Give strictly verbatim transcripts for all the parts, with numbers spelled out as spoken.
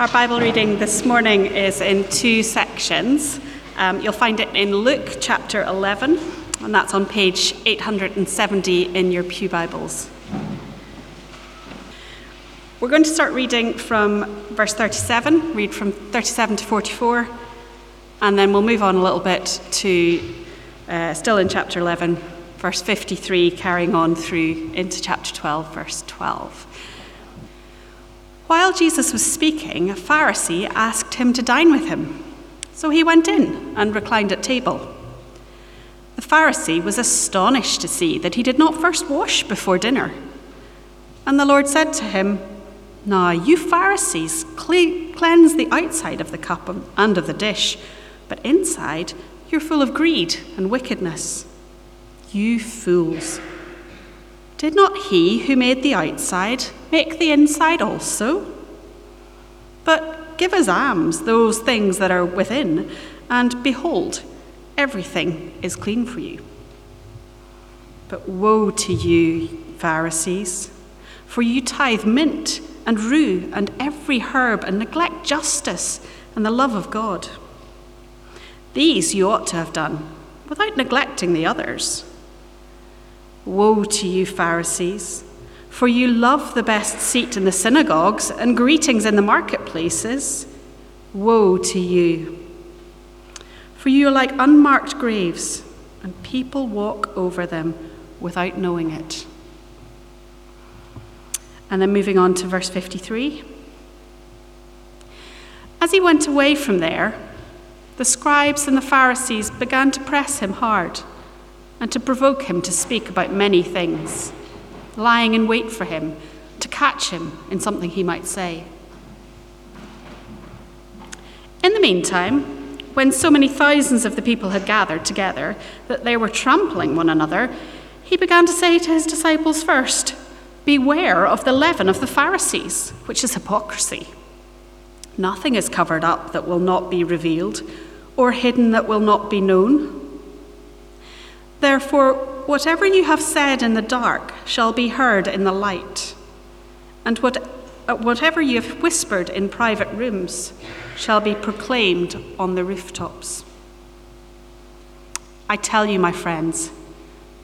Our Bible reading this morning is in two sections. Um, you'll find it in Luke chapter eleven, and that's on page eight hundred seventy in your Pew Bibles. We're going to start reading from verse thirty-seven, read from thirty-seven to forty-four, and then we'll move on a little bit to, uh, still in chapter eleven, verse fifty-three, carrying on through into chapter twelve, verse twelve. While Jesus was speaking, a Pharisee asked him to dine with him. So he went in and reclined at table. The Pharisee was astonished to see that he did not first wash before dinner. And the Lord said to him, "Now you Pharisees cleanse the outside of the cup and of the dish, but inside you're full of greed and wickedness. You fools! Did not he who made the outside make the inside also? But give as alms those things that are within, and behold, everything is clean for you. But woe to you, Pharisees, for you tithe mint and rue and every herb and neglect justice and the love of God. These you ought to have done, without neglecting the others. Woe to you, Pharisees, for you love the best seat in the synagogues and greetings in the marketplaces. Woe to you, for you are like unmarked graves, and people walk over them without knowing it." And then moving on to verse fifty-three. As he went away from there, the scribes and the Pharisees began to press him hard, and to provoke him to speak about many things, lying in wait for him, to catch him in something he might say. In the meantime, when so many thousands of the people had gathered together that they were trampling one another, he began to say to his disciples first, "Beware of the leaven of the Pharisees, which is hypocrisy. Nothing is covered up that will not be revealed, or hidden that will not be known. Therefore, whatever you have said in the dark shall be heard in the light, and what, whatever you have whispered in private rooms shall be proclaimed on the rooftops. I tell you, my friends,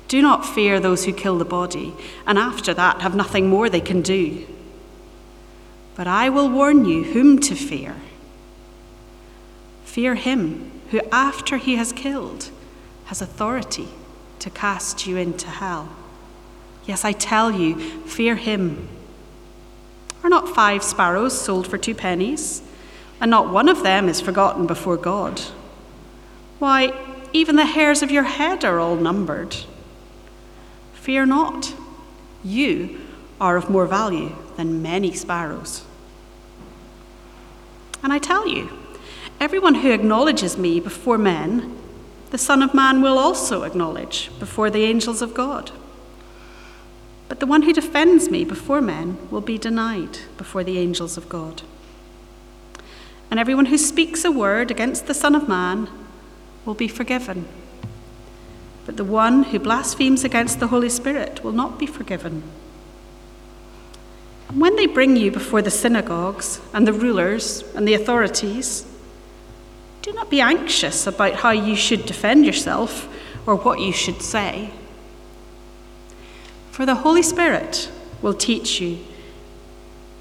do not fear those who kill the body, and after that have nothing more they can do. But I will warn you whom to fear. Fear him who, after he has killed, has authority to cast you into hell. Yes, I tell you, fear him. Are not five sparrows sold for two pennies? And not one of them is forgotten before God. Why, even the hairs of your head are all numbered. Fear not, you are of more value than many sparrows. And I tell you, everyone who acknowledges me before men, the Son of Man will also acknowledge before the angels of God. But the one who defends me before men will be denied before the angels of God. And everyone who speaks a word against the Son of Man will be forgiven. But the one who blasphemes against the Holy Spirit will not be forgiven. And when they bring you before the synagogues and the rulers and the authorities, do not be anxious about how you should defend yourself or what you should say. For the Holy Spirit will teach you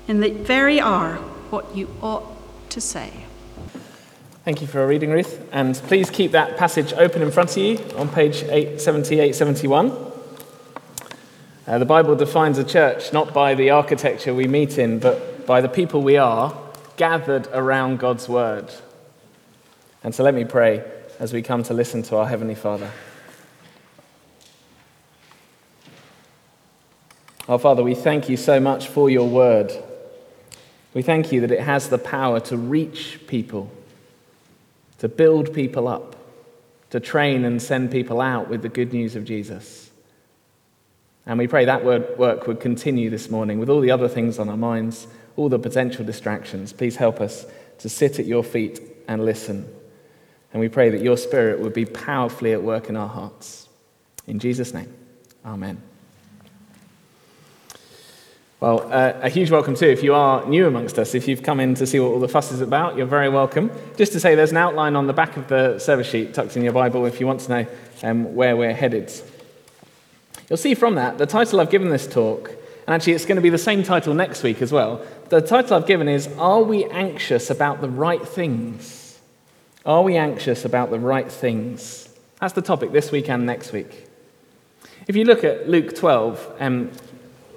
in the very hour what you ought to say." Thank you for reading, Ruth. And please keep that passage open in front of you on page eight seventy, eight seventy-one. Uh, the Bible defines a church not by the architecture we meet in, but by the people we are gathered around God's word. And so let me pray as we come to listen to our Heavenly Father. Our Father, we thank you so much for your word. We thank you that it has the power to reach people, to build people up, to train and send people out with the good news of Jesus. And we pray that word work would continue this morning with all the other things on our minds, all the potential distractions. Please help us to sit at your feet and listen. And we pray that your Spirit would be powerfully at work in our hearts. In Jesus' name, amen. Well, uh, a huge welcome too if you are new amongst us. If you've come in to see what all the fuss is about, you're very welcome. Just to say, there's an outline on the back of the service sheet tucked in your Bible if you want to know um, where we're headed. You'll see from that, the title I've given this talk, and actually it's going to be the same title next week as well, the title I've given is, Are We Anxious About the Right Things? Are we anxious about the right things? That's the topic this week and next week. If you look at Luke twelve, um,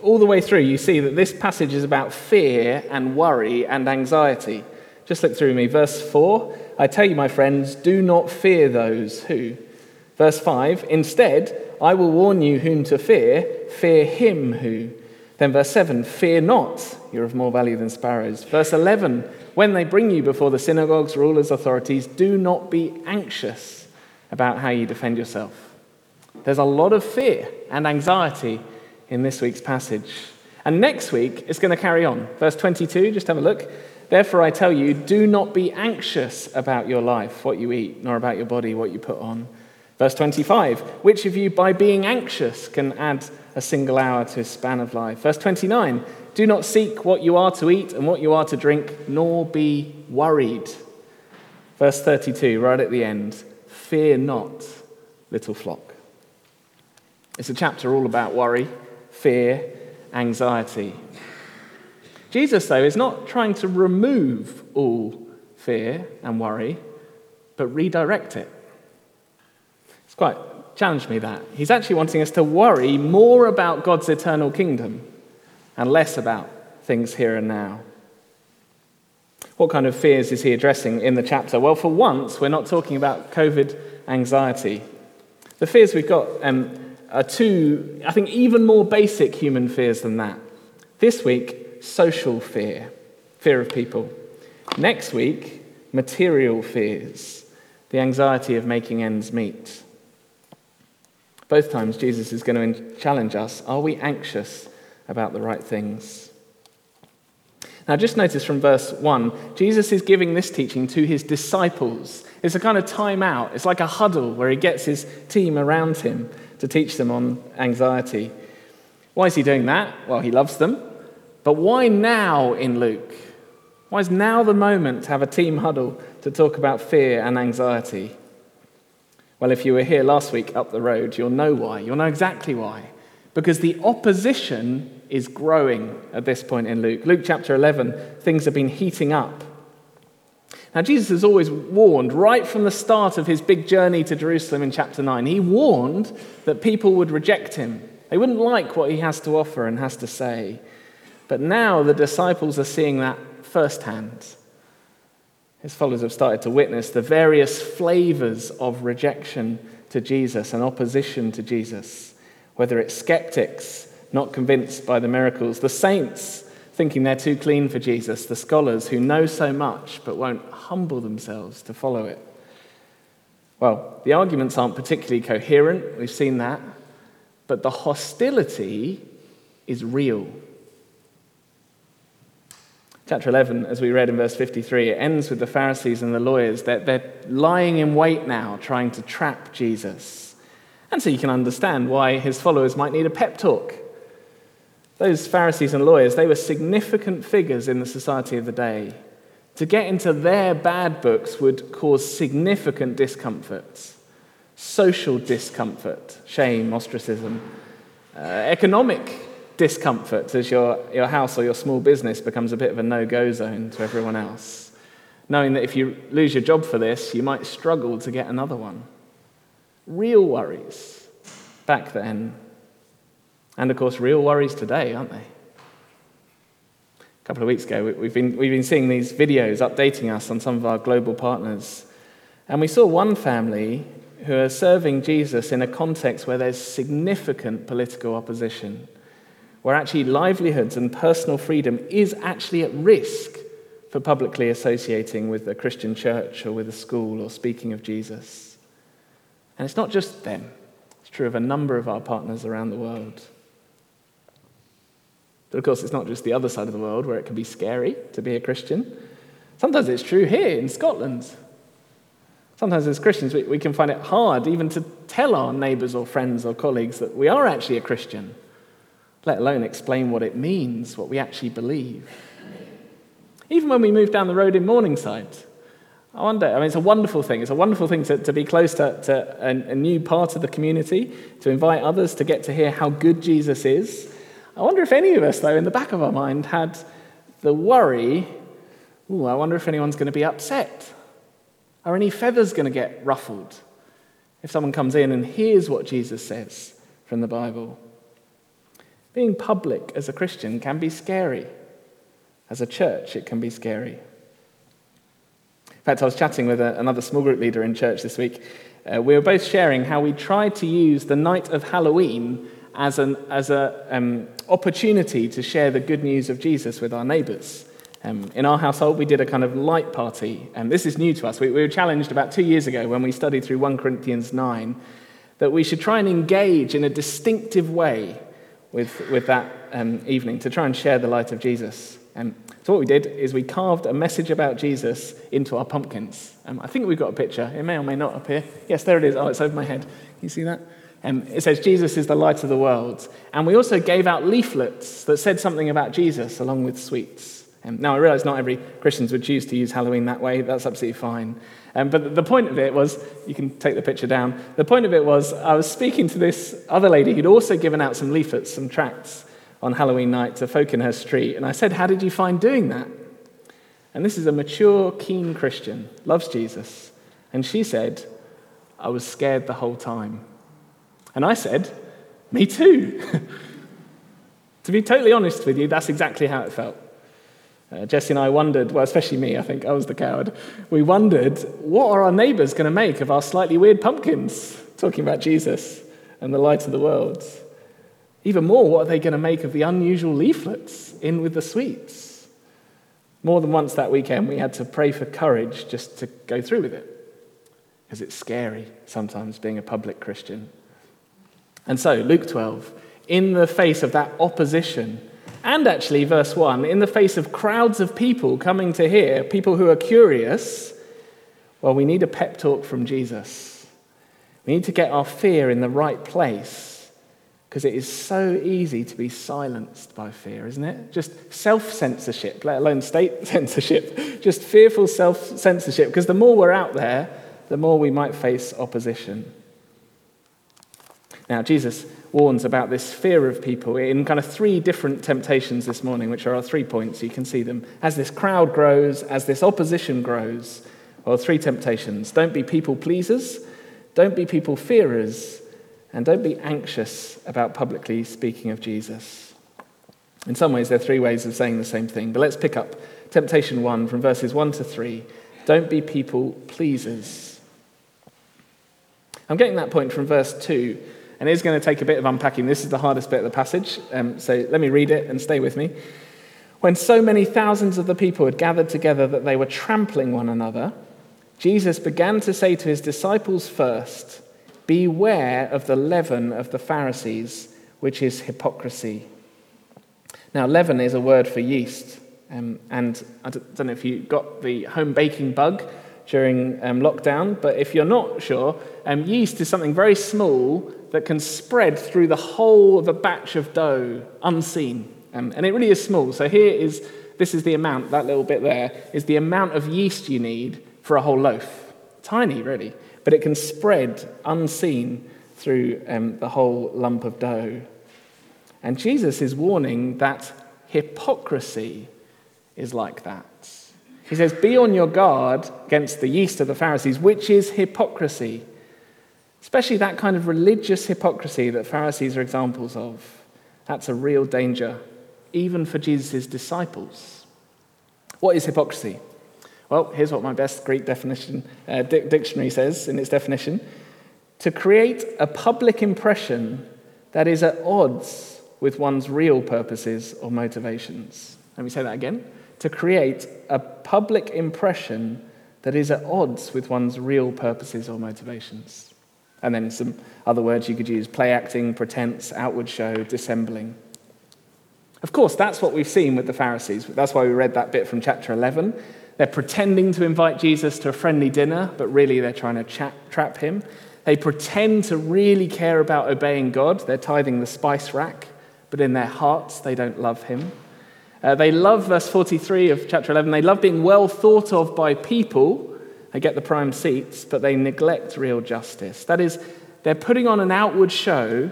all the way through, you see that this passage is about fear and worry and anxiety. Just look through me. Verse four, I tell you, my friends, do not fear those who. Verse five, instead, I will warn you whom to fear. Fear him who. Then verse seven, fear not, you're of more value than sparrows. Verse eleven, when they bring you before the synagogues, rulers, authorities, do not be anxious about how you defend yourself. There's a lot of fear and anxiety in this week's passage. And next week, it's going to carry on. Verse twenty-two, just have a look. Therefore, I tell you, do not be anxious about your life, what you eat, nor about your body, what you put on. Verse twenty-five, which of you, by being anxious, can add a single hour to his span of life? Verse twenty-nine, do not seek what you are to eat and what you are to drink, nor be worried. Verse thirty-two, right at the end, fear not, little flock. It's a chapter all about worry, fear, anxiety. Jesus, though, is not trying to remove all fear and worry, but redirect it. It's quite challenged me, that. He's actually wanting us to worry more about God's eternal kingdom and less about things here and now. What kind of fears is he addressing in the chapter? Well, for once, we're not talking about COVID anxiety. The fears we've got um, are two, I think, even more basic human fears than that. This week, social fear, fear of people. Next week, material fears, the anxiety of making ends meet. Both times, Jesus is going to challenge us. Are we anxious about the right things? Now, just notice from verse one, Jesus is giving this teaching to his disciples. It's a kind of time out. It's like a huddle where he gets his team around him to teach them on anxiety. Why is he doing that? Well, he loves them. But why now in Luke? Why is now the moment to have a team huddle to talk about fear and anxiety? Well, if you were here last week up the road, you'll know why. You'll know exactly why. Because the opposition is growing at this point in Luke. Luke chapter eleven, things have been heating up. Now, Jesus has always warned, right from the start of his big journey to Jerusalem in chapter nine, he warned that people would reject him. They wouldn't like what he has to offer and has to say. But now the disciples are seeing that firsthand. His followers have started to witness the various flavors of rejection to Jesus and opposition to Jesus, whether it's skeptics, not convinced by the miracles, the saints, thinking they're too clean for Jesus, the scholars who know so much but won't humble themselves to follow it. Well, the arguments aren't particularly coherent, we've seen that, but the hostility is real. Chapter eleven, as we read in verse fifty-three, it ends with the Pharisees and the lawyers. They're, they're lying in wait now, trying to trap Jesus. And so you can understand why his followers might need a pep talk. Those Pharisees and lawyers, they were significant figures in the society of the day. To get into their bad books would cause significant discomfort, social discomfort, shame, ostracism, uh, economic discomfort as your, your house or your small business becomes a bit of a no-go zone to everyone else, knowing that if you lose your job for this, you might struggle to get another one. Real worries back then. And, of course, real worries today, aren't they? A couple of weeks ago, we've been, we've been seeing these videos updating us on some of our global partners. And we saw one family who are serving Jesus in a context where there's significant political opposition, where actually livelihoods and personal freedom is actually at risk for publicly associating with a Christian church or with a school or speaking of Jesus. And it's not just them. It's true of a number of our partners around the world. But of course, it's not just the other side of the world where it can be scary to be a Christian. Sometimes it's true here in Scotland. Sometimes as Christians, we, we can find it hard even to tell our neighbours or friends or colleagues that we are actually a Christian, let alone explain what it means, what we actually believe. Even when we moved down the road in Morningside, I wonder, I mean, it's a wonderful thing. It's a wonderful thing to, to be close to, to a, a new part of the community, to invite others to get to hear how good Jesus is. I wonder if any of us, though, in the back of our mind, had the worry, ooh, I wonder if anyone's going to be upset. Are any feathers going to get ruffled if someone comes in and hears what Jesus says from the Bible? Being public as a Christian can be scary. As a church, it can be scary. In fact, I was chatting with a, another small group leader in church this week. Uh, we were both sharing how we tried to use the night of Halloween as an as a um, opportunity to share the good news of Jesus with our neighbours. Um, in our household, we did a kind of light party, and this is new to us. We, we were challenged about two years ago when we studied through First Corinthians nine that we should try and engage in a distinctive way with, with that um, evening to try and share the light of Jesus. Um, so what we did is we carved a message about Jesus into our pumpkins. Um, I think we've got a picture. It may or may not appear. Yes, there it is. Oh, it's over my head. Can you see that? Um, it says, Jesus is the light of the world. And we also gave out leaflets that said something about Jesus along with sweets. Um, now, I realise not every Christians would choose to use Halloween that way. That's absolutely fine. Um, but the point of it was, you can take the picture down. The point of it was, I was speaking to this other lady who'd also given out some leaflets, some tracts on Halloween night to folk in her street. And I said, how did you find doing that? And this is a mature, keen Christian, loves Jesus. And she said, I was scared the whole time. And I said, me too. To be totally honest with you, that's exactly how it felt. Uh, Jesse and I wondered, well, especially me, I think I was the coward. We wondered, what are our neighbours going to make of our slightly weird pumpkins talking about Jesus and the light of the world? Even more, what are they going to make of the unusual leaflets in with the sweets? More than once that weekend, we had to pray for courage just to go through with it. Because it's scary sometimes being a public Christian. And so, Luke twelve, in the face of that opposition, and actually, verse one, in the face of crowds of people coming to hear, people who are curious, well, we need a pep talk from Jesus. We need to get our fear in the right place. Because it is so easy to be silenced by fear, isn't it? Just self-censorship, let alone state censorship. Just fearful self-censorship, because the more we're out there, the more we might face opposition. Now, Jesus warns about this fear of people in kind of three different temptations this morning, which are our three points. You can see them. As this crowd grows, as this opposition grows, well, three temptations. Don't be people pleasers. Don't be people fearers. And don't be anxious about publicly speaking of Jesus. In some ways, there are three ways of saying the same thing, but let's pick up temptation one from verses one to three. Don't be people pleasers. I'm getting that point from verse two, and it's going to take a bit of unpacking. This is the hardest bit of the passage, um, so let me read it and stay with me. When so many thousands of the people had gathered together that they were trampling one another, Jesus began to say to his disciples first, beware of the leaven of the Pharisees, which is hypocrisy. Now, leaven is a word for yeast. Um, and I don't know if you got the home baking bug during um, lockdown, but if you're not sure, um, yeast is something very small that can spread through the whole of a batch of dough unseen. Um, and it really is small. So here is, this is the amount, that little bit there, is the amount of yeast you need for a whole loaf. Tiny, really. But it can spread unseen through um, the whole lump of dough. And Jesus is warning that hypocrisy is like that. He says, be on your guard against the yeast of the Pharisees, which is hypocrisy, especially that kind of religious hypocrisy that Pharisees are examples of. That's a real danger, even for Jesus' disciples. What is hypocrisy? Well, here's what my best Greek definition uh, dictionary says in its definition. To create a public impression that is at odds with one's real purposes or motivations. Let me say that again. To create a public impression that is at odds with one's real purposes or motivations. And then some other words you could use. Play acting, pretense, outward show, dissembling. Of course, that's what we've seen with the Pharisees. That's why we read that bit from chapter eleven. They're pretending to invite Jesus to a friendly dinner, but really they're trying to chat, trap him. They pretend to really care about obeying God. They're tithing the spice rack, but in their hearts they don't love him. Uh, they love, verse forty-three of chapter eleven, they love being well thought of by people. They get the prime seats, but they neglect real justice. That is, they're putting on an outward show,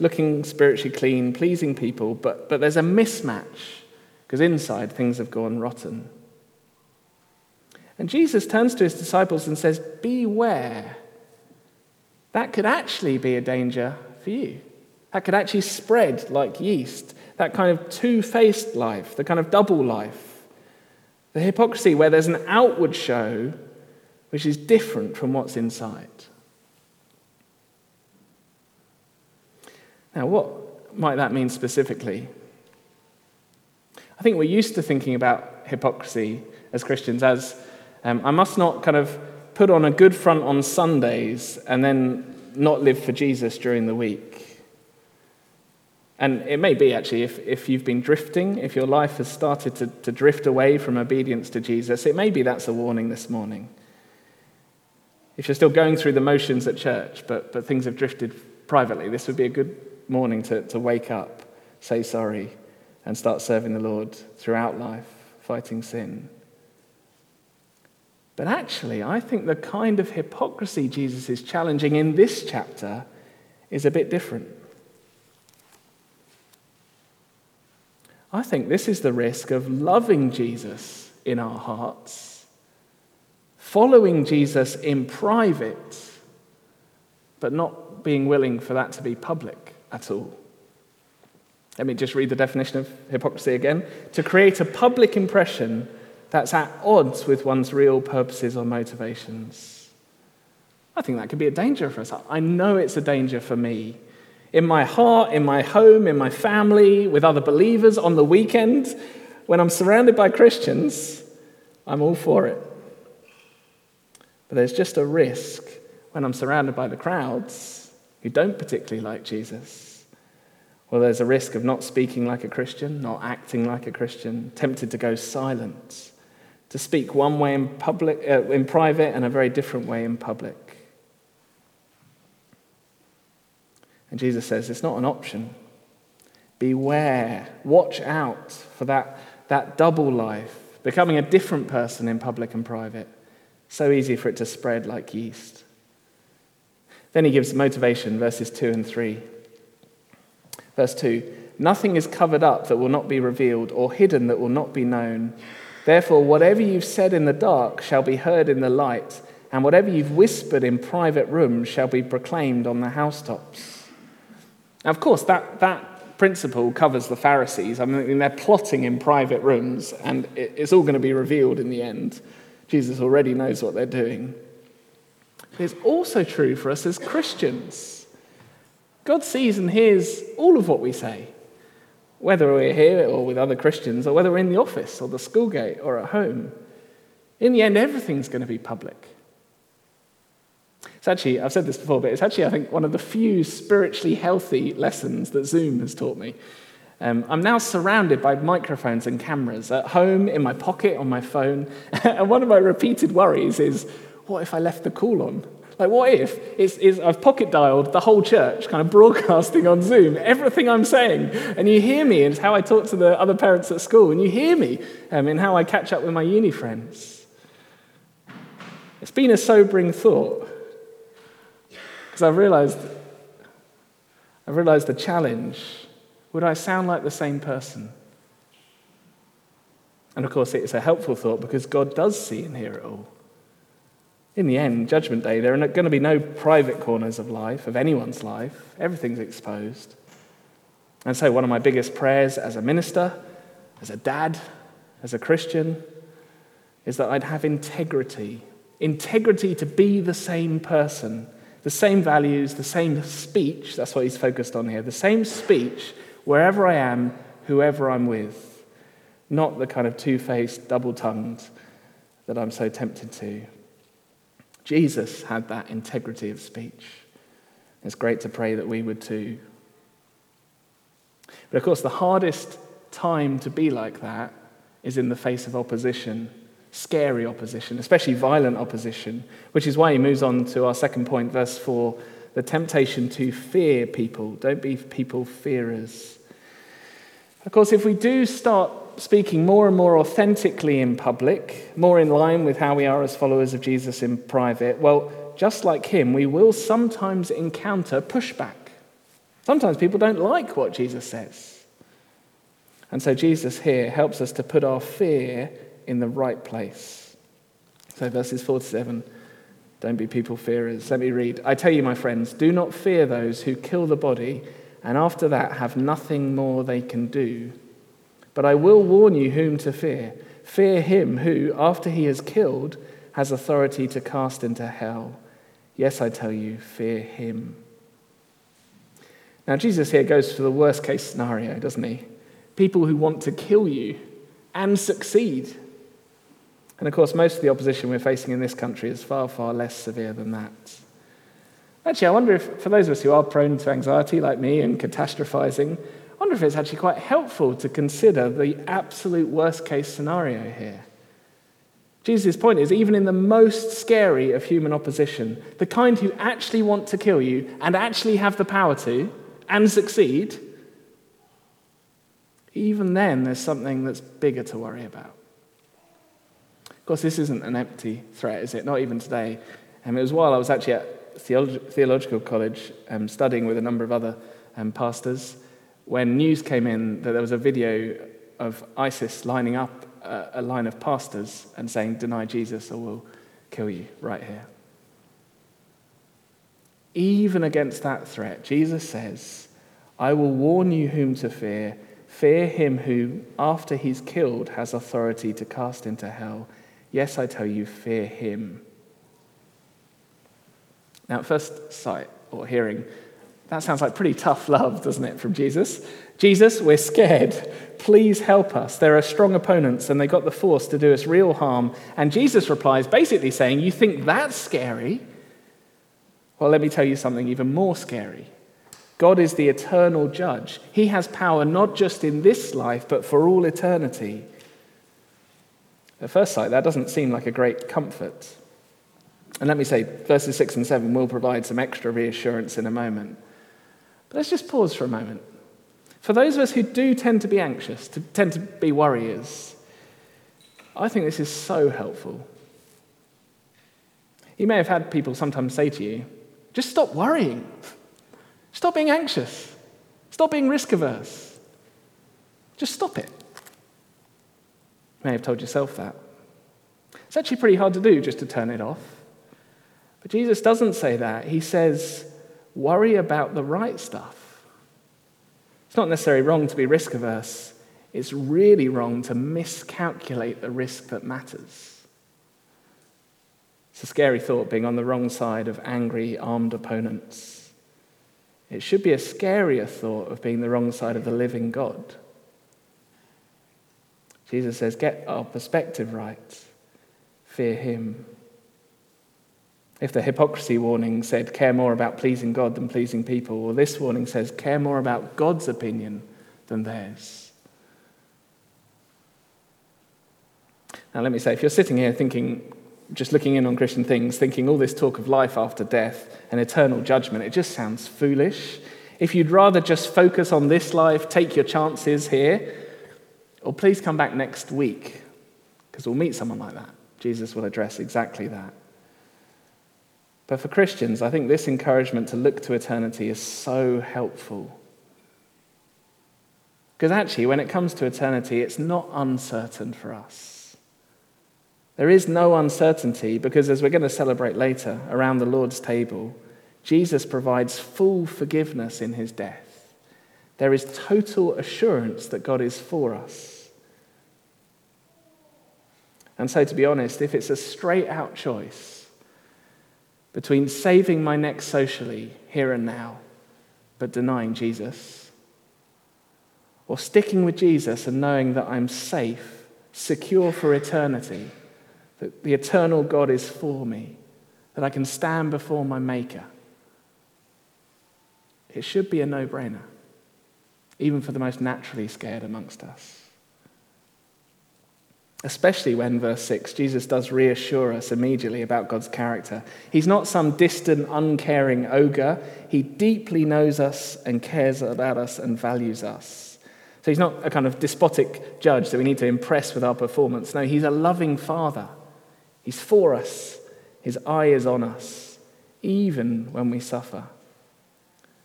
looking spiritually clean, pleasing people, but, but there's a mismatch, because inside things have gone rotten. And Jesus turns to his disciples and says, beware. That could actually be a danger for you. That could actually spread like yeast, that kind of two-faced life, the kind of double life, the hypocrisy where there's an outward show which is different from what's inside. Now, what might that mean specifically? I think we're used to thinking about hypocrisy as Christians as um, I must not kind of put on a good front on Sundays and then not live for Jesus during the week. And it may be, actually, if, if you've been drifting, if your life has started to, to drift away from obedience to Jesus, it may be that's a warning this morning. If you're still going through the motions at church, but, but things have drifted privately, this would be a good morning to, to wake up, say sorry, and start serving the Lord throughout life, fighting sin. But actually, I think the kind of hypocrisy Jesus is challenging in this chapter is a bit different. I think this is the risk of loving Jesus in our hearts, following Jesus in private, but not being willing for that to be public at all. Let me just read the definition of hypocrisy again. To create a public impression that's at odds with one's real purposes or motivations. I think that could be a danger for us. I know it's a danger for me. In my heart, in my home, in my family, with other believers, on the weekend, when I'm surrounded by Christians, I'm all for it. But there's just a risk when I'm surrounded by the crowds who don't particularly like Jesus. Well, there's a risk of not speaking like a Christian, not acting like a Christian, tempted to go silent, to speak one way in public, uh, in private and a very different way in public. And Jesus says it's not an option. Beware, watch out for that, that double life, becoming a different person in public and private. So easy for it to spread like yeast. Then he gives motivation, verses two and three. Verse two, nothing is covered up that will not be revealed, or hidden that will not be known. Therefore, whatever you've said in the dark shall be heard in the light, and whatever you've whispered in private rooms shall be proclaimed on the housetops. Now, of course, that, that principle covers the Pharisees. I mean, they're plotting in private rooms, and it's all going to be revealed in the end. Jesus already knows what they're doing. It's also true for us as Christians. God sees and hears all of what we say, whether we're here or with other Christians, or whether we're in the office or the school gate or at home. In the end, everything's going to be public. It's actually, I've said this before, but it's actually, I think, one of the few spiritually healthy lessons that Zoom has taught me. Um, I'm now surrounded by microphones and cameras at home, in my pocket, on my phone. And one of my repeated worries is, what if I left the call on? Like, what if it's, it's, I've pocket dialed the whole church, kind of broadcasting on Zoom, everything I'm saying. And you hear me, and it's how I talk to the other parents at school. And you hear me um, in how I catch up with my uni friends. It's been a sobering thought. Because I've realized, I've realized the challenge. Would I sound like the same person? And of course, it's a helpful thought because God does see and hear it all. In the end, Judgment Day, there are going to be no private corners of life, of anyone's life. Everything's exposed. And so one of my biggest prayers as a minister, as a dad, as a Christian, is that I'd have integrity. Integrity to be the same person. The same values, the same speech, that's what he's focused on here, the same speech wherever I am, whoever I'm with, not the kind of two-faced, double-tongued that I'm so tempted to. Jesus had that integrity of speech. It's great to pray that we would too. But of course, the hardest time to be like that is in the face of opposition, scary opposition, especially violent opposition, which is why he moves on to our second point, verse four, the temptation to fear people. Don't be people fearers. Of course, if we do start speaking more and more authentically in public, more in line with how we are as followers of Jesus in private, well, just like him, we will sometimes encounter pushback. Sometimes people don't like what Jesus says. And so Jesus here helps us to put our fear in the right place. So verses four to seven, don't be people fearers. Let me read. I tell you, my friends, do not fear those who kill the body, and after that have nothing more they can do. But I will warn you whom to fear. Fear him who, after he is killed, has authority to cast into hell. Yes, I tell you, fear him. Now, Jesus here goes for the worst case scenario, doesn't he? People who want to kill you and succeed. And of course, most of the opposition we're facing in this country is far, far less severe than that. Actually, I wonder if, for those of us who are prone to anxiety like me and catastrophizing, I wonder if it's actually quite helpful to consider the absolute worst case scenario here. Jesus' point is, even in the most scary of human opposition, the kind who actually want to kill you and actually have the power to and succeed, even then there's something that's bigger to worry about. Of course, this isn't an empty threat, is it? Not even today. Um, it was while I was actually at Theolog- Theological College um, studying with a number of other um, pastors when news came in that there was a video of ISIS lining up a, a line of pastors and saying, deny Jesus or we'll kill you right here. Even against that threat, Jesus says, I will warn you whom to fear. Fear him who, after he's killed, has authority to cast into hell. Yes, I tell you, fear him. Now, at first sight or hearing, that sounds like pretty tough love, doesn't it, from Jesus? Jesus, we're scared. Please help us. There are strong opponents, and they got the force to do us real harm. And Jesus replies, basically saying, you think that's scary? Well, let me tell you something even more scary. God is the eternal judge. He has power not just in this life, but for all eternity. At first sight, that doesn't seem like a great comfort. And let me say, verses six and seven will provide some extra reassurance in a moment. But let's just pause for a moment. For those of us who do tend to be anxious, to tend to be worriers, I think this is so helpful. You may have had people sometimes say to you, just stop worrying. Stop being anxious. Stop being risk averse. Just stop it. You may have told yourself that. It's actually pretty hard to do just to turn it off. But Jesus doesn't say that. He says, worry about the right stuff. It's not necessarily wrong to be risk averse. It's really wrong to miscalculate the risk that matters. It's a scary thought, being on the wrong side of angry, armed opponents. It should be a scarier thought of being the wrong side of the living God. Jesus says, get our perspective right. Fear him. If the hypocrisy warning said, care more about pleasing God than pleasing people, well, this warning says, care more about God's opinion than theirs. Now, let me say, if you're sitting here thinking, just looking in on Christian things, thinking all this talk of life after death and eternal judgment, it just sounds foolish. If you'd rather just focus on this life, take your chances here, or please come back next week, because we'll meet someone like that. Jesus will address exactly that. But for Christians, I think this encouragement to look to eternity is so helpful. Because actually, when it comes to eternity, it's not uncertain for us. There is no uncertainty because, as we're going to celebrate later around the Lord's table, Jesus provides full forgiveness in his death. There is total assurance that God is for us. And so, to be honest, if it's a straight-out choice between saving my neck socially, here and now, but denying Jesus, or sticking with Jesus and knowing that I'm safe, secure for eternity, that the eternal God is for me, that I can stand before my Maker, it should be a no-brainer, even for the most naturally scared amongst us. Especially when, verse six, Jesus does reassure us immediately about God's character. He's not some distant, uncaring ogre. He deeply knows us and cares about us and values us. So he's not a kind of despotic judge that we need to impress with our performance. No, he's a loving father. He's for us. His eye is on us, even when we suffer.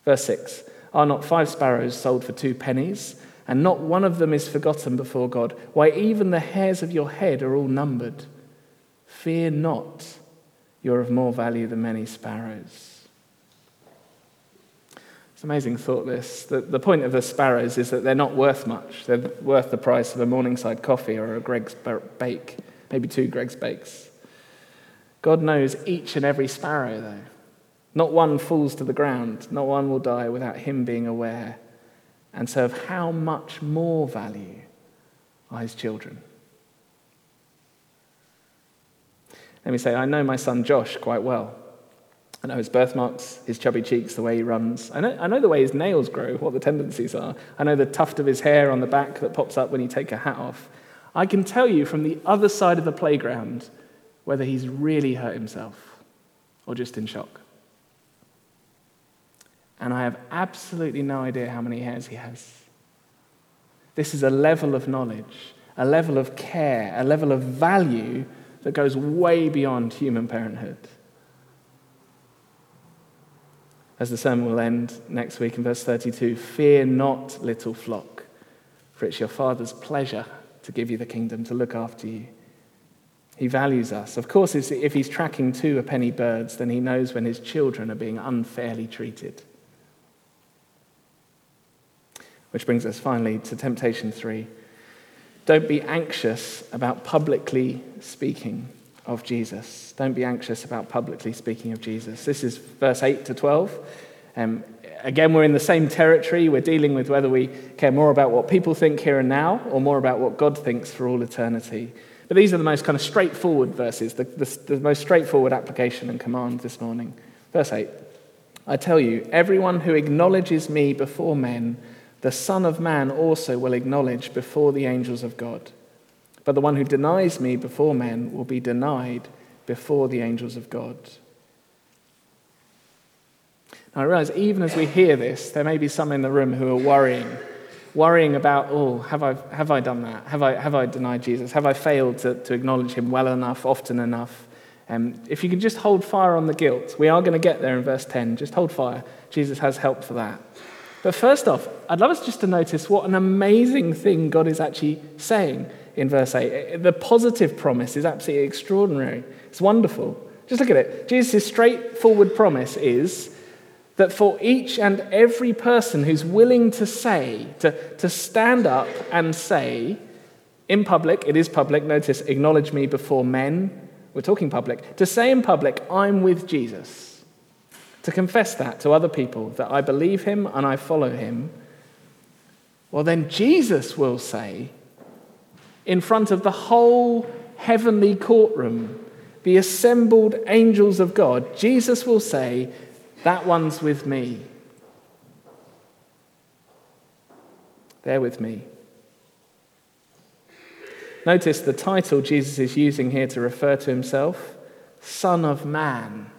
Verse six, are not five sparrows sold for two pennies, and not one of them is forgotten before God? Why, even the hairs of your head are all numbered. Fear not, you are of more value than many sparrows. It's an amazing thought, this. The, the point of the sparrows is that they're not worth much. They're worth the price of a Morningside coffee or a Greg's bake, maybe two Greg's bakes. God knows each and every sparrow, though. Not one falls to the ground. Not one will die without him being aware. And so of how much more value are his children. Let me say, I know my son Josh quite well. I know his birthmarks, his chubby cheeks, the way he runs. I know, I know the way his nails grow, what the tendencies are. I know the tuft of his hair on the back that pops up when you take a hat off. I can tell you from the other side of the playground whether he's really hurt himself or just in shock. And I have absolutely no idea how many hairs he has. This is a level of knowledge, a level of care, a level of value that goes way beyond human parenthood. As the sermon will end next week in verse thirty-two, fear not, little flock, for it's your Father's pleasure to give you the kingdom, to look after you. He values us. Of course, if he's tracking two a penny birds, then he knows when his children are being unfairly treated. Which brings us finally to temptation three. Don't be anxious about publicly speaking of Jesus. Don't be anxious about publicly speaking of Jesus. This is verse eight to twelve. Um, again, we're in the same territory. We're dealing with whether we care more about what people think here and now or more about what God thinks for all eternity. But these are the most kind of straightforward verses, the, the, the most straightforward application and command this morning. Verse eight, I tell you, everyone who acknowledges me before men, the Son of Man also will acknowledge before the angels of God. But the one who denies me before men will be denied before the angels of God. Now I realize even as we hear this, there may be some in the room who are worrying. Worrying about, oh, have I have I done that? Have I have I denied Jesus? Have I failed to, to acknowledge him well enough, often enough? Um, if you can just hold fire on the guilt, we are going to get there in verse ten. Just hold fire. Jesus has help for that. But first off, I'd love us just to notice what an amazing thing God is actually saying in verse eight. The positive promise is absolutely extraordinary. It's wonderful. Just look at it. Jesus' straightforward promise is that for each and every person who's willing to say, to, to stand up and say, in public, it is public, notice, acknowledge me before men, we're talking public, to say in public, I'm with Jesus. To confess that to other people, that I believe him and I follow him, well then Jesus will say, in front of the whole heavenly courtroom, the assembled angels of God, Jesus will say, that one's with me. They're with me. Notice the title Jesus is using here to refer to himself, Son of Man.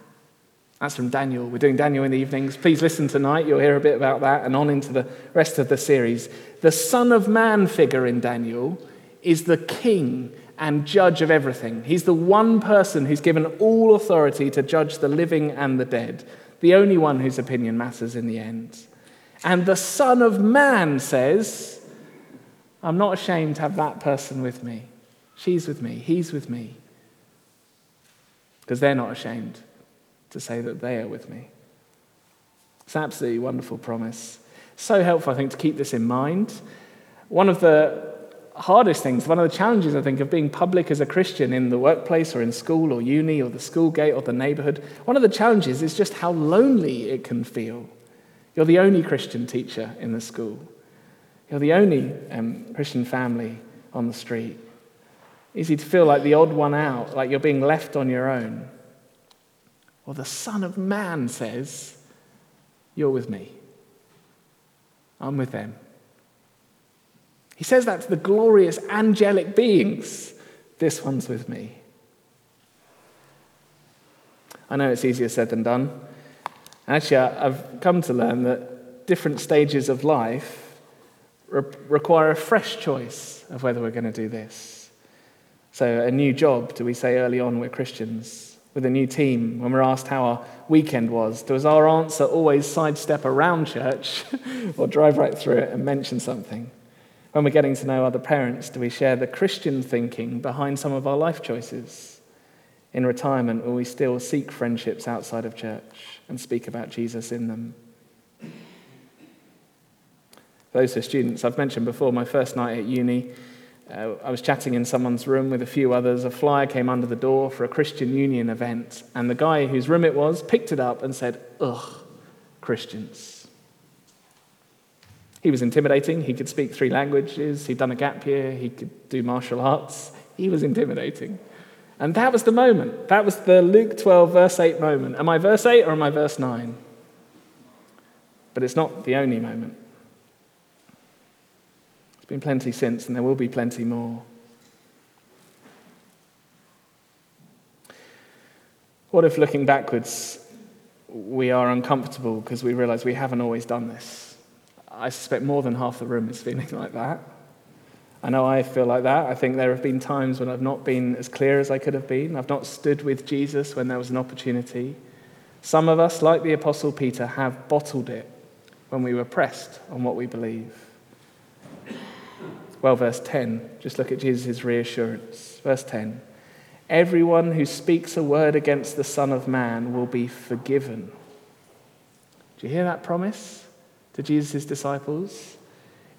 That's from Daniel. We're doing Daniel in the evenings. Please listen tonight. You'll hear a bit about that and on into the rest of the series. The Son of Man figure in Daniel is the king and judge of everything. He's the one person who's given all authority to judge the living and the dead. The only one whose opinion matters in the end. And the Son of Man says, I'm not ashamed to have that person with me. She's with me. He's with me. Because they're not ashamed to say that they are with me. It's an absolutely wonderful promise. So helpful, I think, to keep this in mind. One of the hardest things, one of the challenges, I think, of being public as a Christian in the workplace or in school or uni or the school gate or the neighborhood, one of the challenges is just how lonely it can feel. You're the only Christian teacher in the school. You're the only um, Christian family on the street. Easy to feel like the odd one out, like you're being left on your own. Well, the Son of Man says, you're with me. I'm with them. He says that to the glorious angelic beings. This one's with me. I know it's easier said than done. Actually, I've come to learn that different stages of life re- require a fresh choice of whether we're going to do this. So a new job, do we say early on we're Christians? With a new team, when we're asked how our weekend was, does our answer always sidestep around church or drive right through it and mention something? When we're getting to know other parents, do we share the Christian thinking behind some of our life choices? In retirement, will we still seek friendships outside of church and speak about Jesus in them? For those who are students, I've mentioned before, my first night at uni, uh, I was chatting in someone's room with a few others. A flyer came under the door for a Christian Union event, and the guy whose room it was picked it up and said, "Ugh, Christians." He was intimidating. He could speak three languages. He'd done a gap year. He could do martial arts. He was intimidating. And that was the moment. That was the Luke twelve, verse eight moment. Am I verse eight or am I verse nine? But it's not the only moment. There's been plenty since, and there will be plenty more. What if, looking backwards, we are uncomfortable because we realize we haven't always done this? I suspect more than half the room is feeling like that. I know I feel like that. I think there have been times when I've not been as clear as I could have been. I've not stood with Jesus when there was an opportunity. Some of us, like the Apostle Peter, have bottled it when we were pressed on what we believe. Well, verse ten, just look at Jesus' reassurance. Verse ten, everyone who speaks a word against the Son of Man will be forgiven. Do you hear that promise? To Jesus' disciples,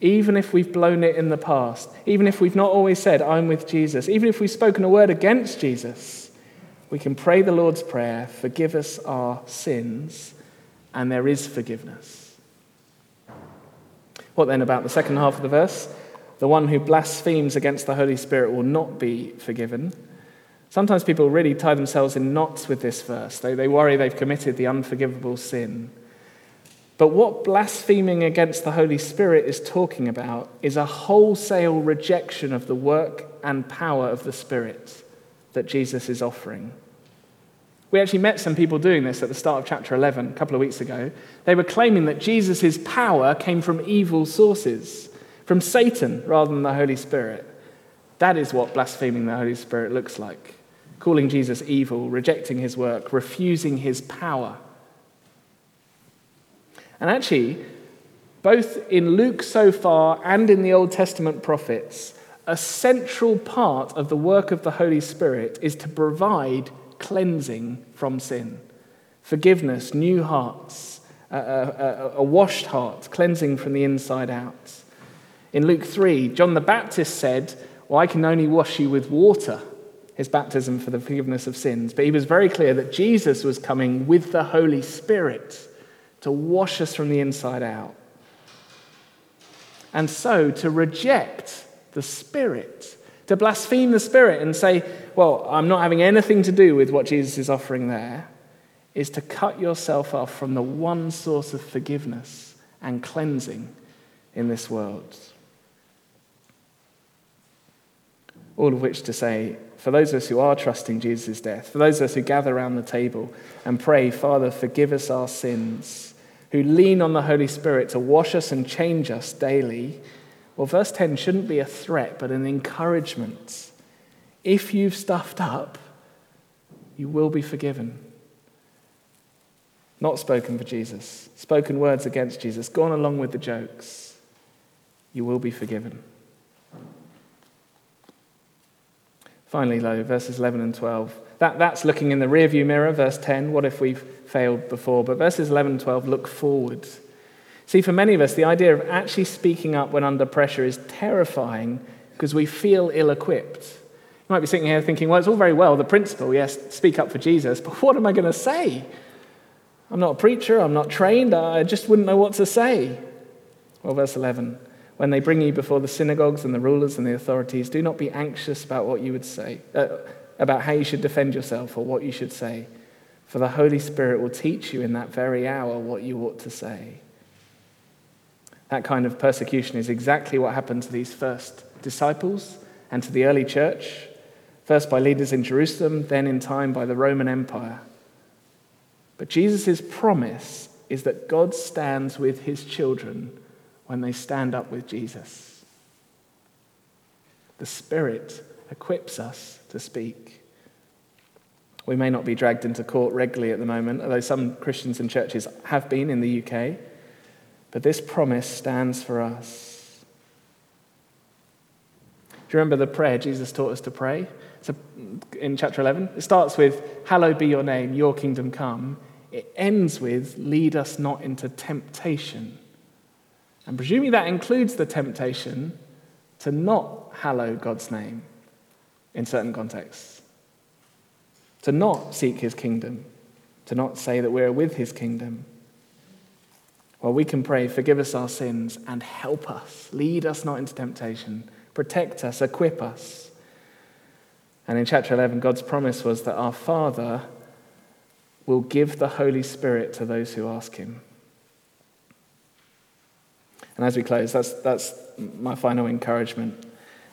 even if we've blown it in the past, even if we've not always said, I'm with Jesus, even if we've spoken a word against Jesus, we can pray the Lord's Prayer, forgive us our sins, and there is forgiveness. What then about the second half of the verse? The one who blasphemes against the Holy Spirit will not be forgiven. Sometimes people really tie themselves in knots with this verse. They, they worry they've committed the unforgivable sin. But what blaspheming against the Holy Spirit is talking about is a wholesale rejection of the work and power of the Spirit that Jesus is offering. We actually met some people doing this at the start of chapter eleven, a couple of weeks ago. They were claiming that Jesus' power came from evil sources, from Satan rather than the Holy Spirit. That is what blaspheming the Holy Spirit looks like. Calling Jesus evil, rejecting his work, refusing his power. And actually, both in Luke so far and in the Old Testament prophets, a central part of the work of the Holy Spirit is to provide cleansing from sin, forgiveness, new hearts, a, a, a washed heart, cleansing from the inside out. In Luke three, John the Baptist said, well, I can only wash you with water, his baptism for the forgiveness of sins. But he was very clear that Jesus was coming with the Holy Spirit to wash us from the inside out. And so to reject the Spirit, to blaspheme the Spirit and say, well, I'm not having anything to do with what Jesus is offering there, is to cut yourself off from the one source of forgiveness and cleansing in this world. All of which to say, for those of us who are trusting Jesus' death, for those of us who gather around the table and pray, Father, forgive us our sins, who lean on the Holy Spirit to wash us and change us daily, well, verse ten shouldn't be a threat, but an encouragement. If you've stuffed up, you will be forgiven. Not spoken for Jesus, spoken words against Jesus, gone along with the jokes, you will be forgiven. Finally, though, verses eleven and twelve. That, that's looking in the rearview mirror, verse ten, what if we've failed before? But verses eleven and twelve look forward. See, for many of us, the idea of actually speaking up when under pressure is terrifying because we feel ill-equipped. You might be sitting here thinking, well, it's all very well, the principle, yes, speak up for Jesus, but what am I going to say? I'm not a preacher, I'm not trained, I just wouldn't know what to say. Well, verse eleven, when they bring you before the synagogues and the rulers and the authorities, do not be anxious about what you would say. Uh, about how you should defend yourself or what you should say, for the Holy Spirit will teach you in that very hour what you ought to say. That kind of persecution is exactly what happened to these first disciples and to the early church, first by leaders in Jerusalem, then in time by the Roman Empire. But Jesus' promise is that God stands with his children when they stand up with Jesus. The Spirit equips us to speak. We may not be dragged into court regularly at the moment, although some Christians and churches have been in the U K, but this promise stands for us. Do you remember the prayer Jesus taught us to pray? It's a, in chapter eleven. It starts with, "Hallowed be your name, your kingdom come." It ends with, "Lead us not into temptation." And presumably that includes the temptation to not hallow God's name in certain contexts, to not seek his kingdom, to not say that we're with his kingdom. Well, we can pray, "Forgive us our sins and help us. Lead us not into temptation. Protect us, equip us." And in chapter eleven, God's promise was that our Father will give the Holy Spirit to those who ask him. And as we close, that's that's my final encouragement.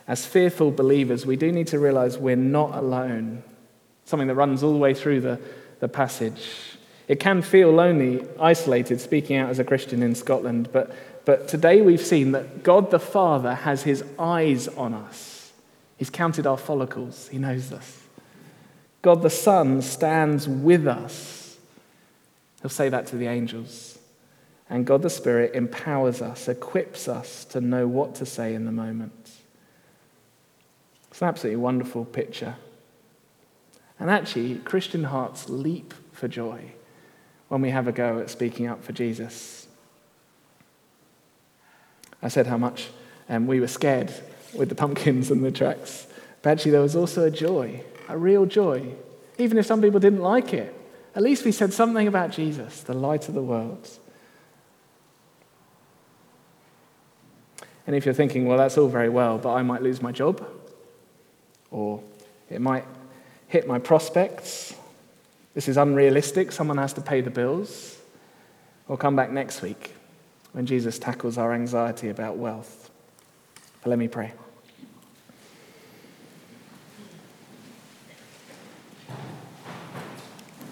As fearful believers, we do need to realize we're not alone. Something that runs all the way through the, the passage. It can feel lonely, isolated, speaking out as a Christian in Scotland, but, but today we've seen that God the Father has his eyes on us. He's counted our follicles. He knows us. God the Son stands with us. He'll say that to the angels. And God the Spirit empowers us, equips us to know what to say in the moment. It's an absolutely wonderful picture. And actually, Christian hearts leap for joy when we have a go at speaking up for Jesus. I said how much um, we were scared with the pumpkins and the tracts, but actually there was also a joy, a real joy. Even if some people didn't like it, at least we said something about Jesus, the light of the world. And if you're thinking, well, that's all very well, but I might lose my job, or it might hit my prospects, this is unrealistic, someone has to pay the bills, we'll come back next week when Jesus tackles our anxiety about wealth. But let me pray.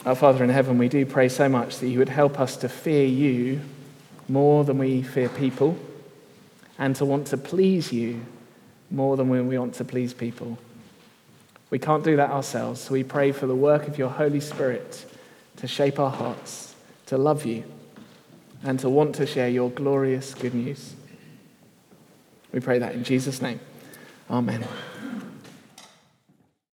Our Father in heaven, we do pray so much that you would help us to fear you more than we fear people, and to want to please you more than when we want to please people. We can't do that ourselves, so we pray for the work of your Holy Spirit to shape our hearts, to love you, and to want to share your glorious good news. We pray that in Jesus' name. Amen.